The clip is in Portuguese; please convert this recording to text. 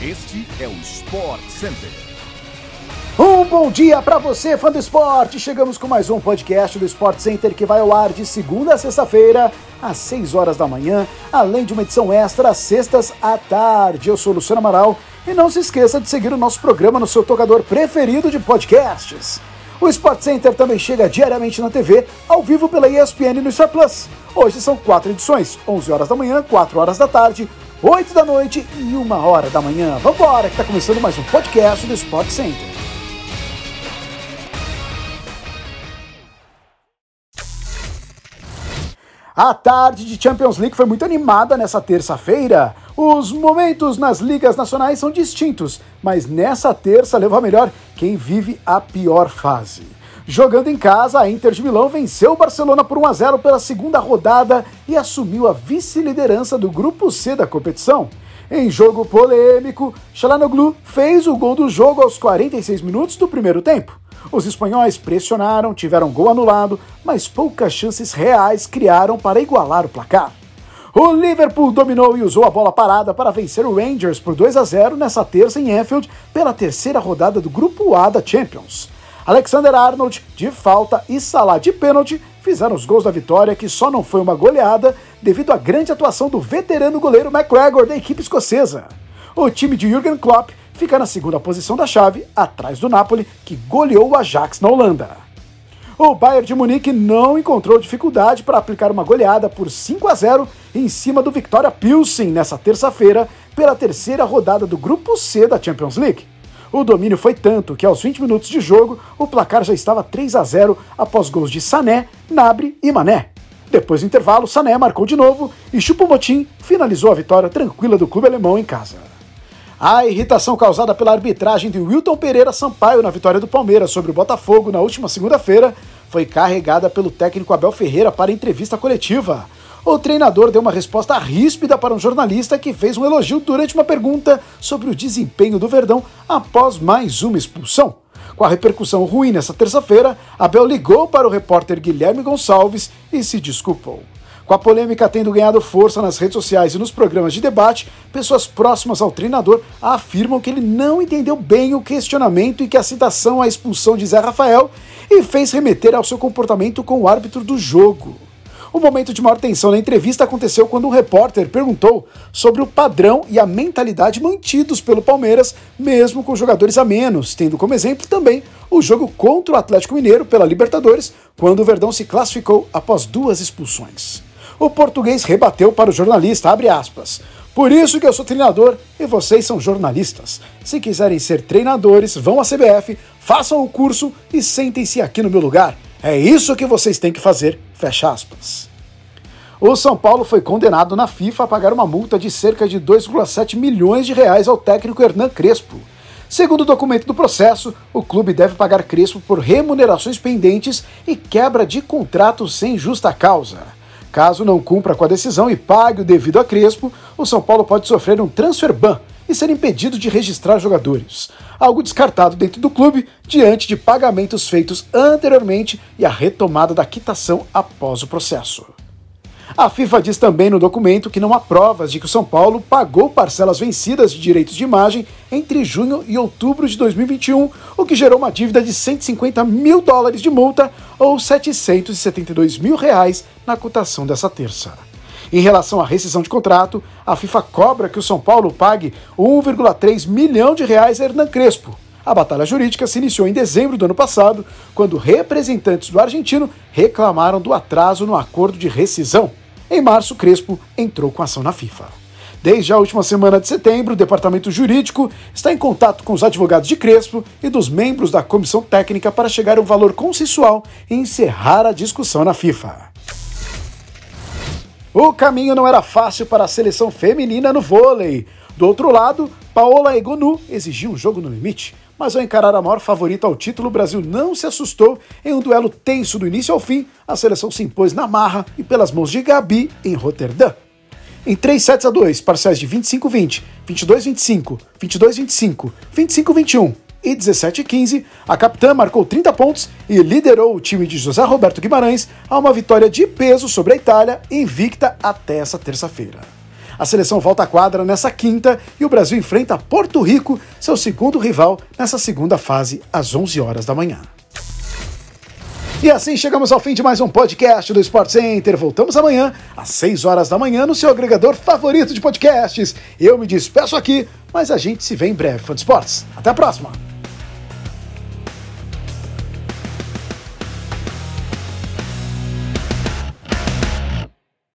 Este é o SportsCenter. Um bom dia para você, fã do esporte! Chegamos com mais um podcast do SportsCenter que vai ao ar de segunda a sexta-feira, às 6 horas da manhã, além de uma edição extra às sextas à tarde. Eu sou Luciano Amaral e não se esqueça de seguir o nosso programa no seu tocador preferido de podcasts. O SportsCenter também chega diariamente na TV, ao vivo pela ESPN e no Star Plus. Hoje são 4 edições, 11 horas da manhã, 4 horas da tarde, 8 da noite e 1 hora da manhã. Vambora, que tá começando mais um podcast do SportsCenter. A tarde de Champions League foi muito animada nessa terça-feira. Os momentos nas ligas nacionais são distintos, mas nessa terça leva a melhor quem vive a pior fase. Jogando em casa, a Inter de Milão venceu o Barcelona por 1-0 pela segunda rodada e assumiu a vice-liderança do grupo C da competição. Em jogo polêmico, Çalhanoğlu fez o gol do jogo aos 46 minutos do primeiro tempo. Os espanhóis pressionaram, tiveram gol anulado, mas poucas chances reais criaram para igualar o placar. O Liverpool dominou e usou a bola parada para vencer o Rangers por 2-0 nessa terça em Anfield pela terceira rodada do grupo A da Champions. Alexander-Arnold, de falta, e Salah, de pênalti, fizeram os gols da vitória, que só não foi uma goleada devido à grande atuação do veterano goleiro McGregor da equipe escocesa. O time de Jurgen Klopp fica na segunda posição da chave, atrás do Napoli, que goleou o Ajax na Holanda. O Bayern de Munique não encontrou dificuldade para aplicar uma goleada por 5-0 em cima do Victoria Pilsen nessa terça-feira pela terceira rodada do grupo C da Champions League. O domínio foi tanto que aos 20 minutos de jogo o placar já estava 3-0 após gols de Sané, Nabre e Mané. Depois do intervalo, Sané marcou de novo e Chupumotin finalizou a vitória tranquila do clube alemão em casa. A irritação causada pela arbitragem de Wilton Pereira Sampaio na vitória do Palmeiras sobre o Botafogo na última segunda-feira foi carregada pelo técnico Abel Ferreira para entrevista coletiva. O treinador deu uma resposta ríspida para um jornalista que fez um elogio durante uma pergunta sobre o desempenho do Verdão após mais uma expulsão. Com a repercussão ruim nessa terça-feira, Abel ligou para o repórter Guilherme Gonçalves e se desculpou. Com a polêmica tendo ganhado força nas redes sociais e nos programas de debate, pessoas próximas ao treinador afirmam que ele não entendeu bem o questionamento e que a citação à expulsão de Zé Rafael e fez remeter ao seu comportamento com o árbitro do jogo. O momento de maior tensão na entrevista aconteceu quando um repórter perguntou sobre o padrão e a mentalidade mantidos pelo Palmeiras, mesmo com jogadores a menos, tendo como exemplo também o jogo contra o Atlético Mineiro pela Libertadores, quando o Verdão se classificou após 2 expulsões. O português rebateu para o jornalista, abre aspas, por isso que eu sou treinador e vocês são jornalistas. Se quiserem ser treinadores, vão à CBF, façam o curso e sentem-se aqui no meu lugar. É isso que vocês têm que fazer, fecha aspas. O São Paulo foi condenado na FIFA a pagar uma multa de cerca de 2,7 milhões de reais ao técnico Hernan Crespo. Segundo o documento do processo, o clube deve pagar Crespo por remunerações pendentes e quebra de contrato sem justa causa. Caso não cumpra com a decisão e pague o devido a Crespo, o São Paulo pode sofrer um transfer ban e ser impedido de registrar jogadores, algo descartado dentro do clube diante de pagamentos feitos anteriormente e a retomada da quitação após o processo. A FIFA diz também no documento que não há provas de que o São Paulo pagou parcelas vencidas de direitos de imagem entre junho e outubro de 2021, o que gerou uma dívida de $150 mil de multa ou R$772 mil na cotação dessa terça. Em relação à rescisão de contrato, a FIFA cobra que o São Paulo pague R$1,3 milhão a Hernan Crespo. A batalha jurídica se iniciou em dezembro do ano passado, quando representantes do argentino reclamaram do atraso no acordo de rescisão. Em março, Crespo entrou com ação na FIFA. Desde a última semana de setembro, o departamento jurídico está em contato com os advogados de Crespo e dos membros da comissão técnica para chegar a um valor consensual e encerrar a discussão na FIFA. O caminho não era fácil para a seleção feminina no vôlei. Do outro lado, Paola Egonu exigiu um jogo no limite, mas ao encarar a maior favorita ao título, o Brasil não se assustou. Em um duelo tenso do início ao fim, a seleção se impôs na marra e pelas mãos de Gabi em Roterdã. Em 3 sets a 2, parciais de 25-20, 22-25, 22-25, 25-21 e 17-15, a capitã marcou 30 pontos e liderou o time de José Roberto Guimarães a uma vitória de peso sobre a Itália, invicta até essa terça-feira. A seleção volta à quadra nessa quinta e o Brasil enfrenta Porto Rico, seu segundo rival, nessa segunda fase, às 11 horas da manhã. E assim chegamos ao fim de mais um podcast do SportsCenter. Voltamos amanhã, às 6 horas da manhã, no seu agregador favorito de podcasts. Eu me despeço aqui, mas a gente se vê em breve, fã de esportes. Até a próxima!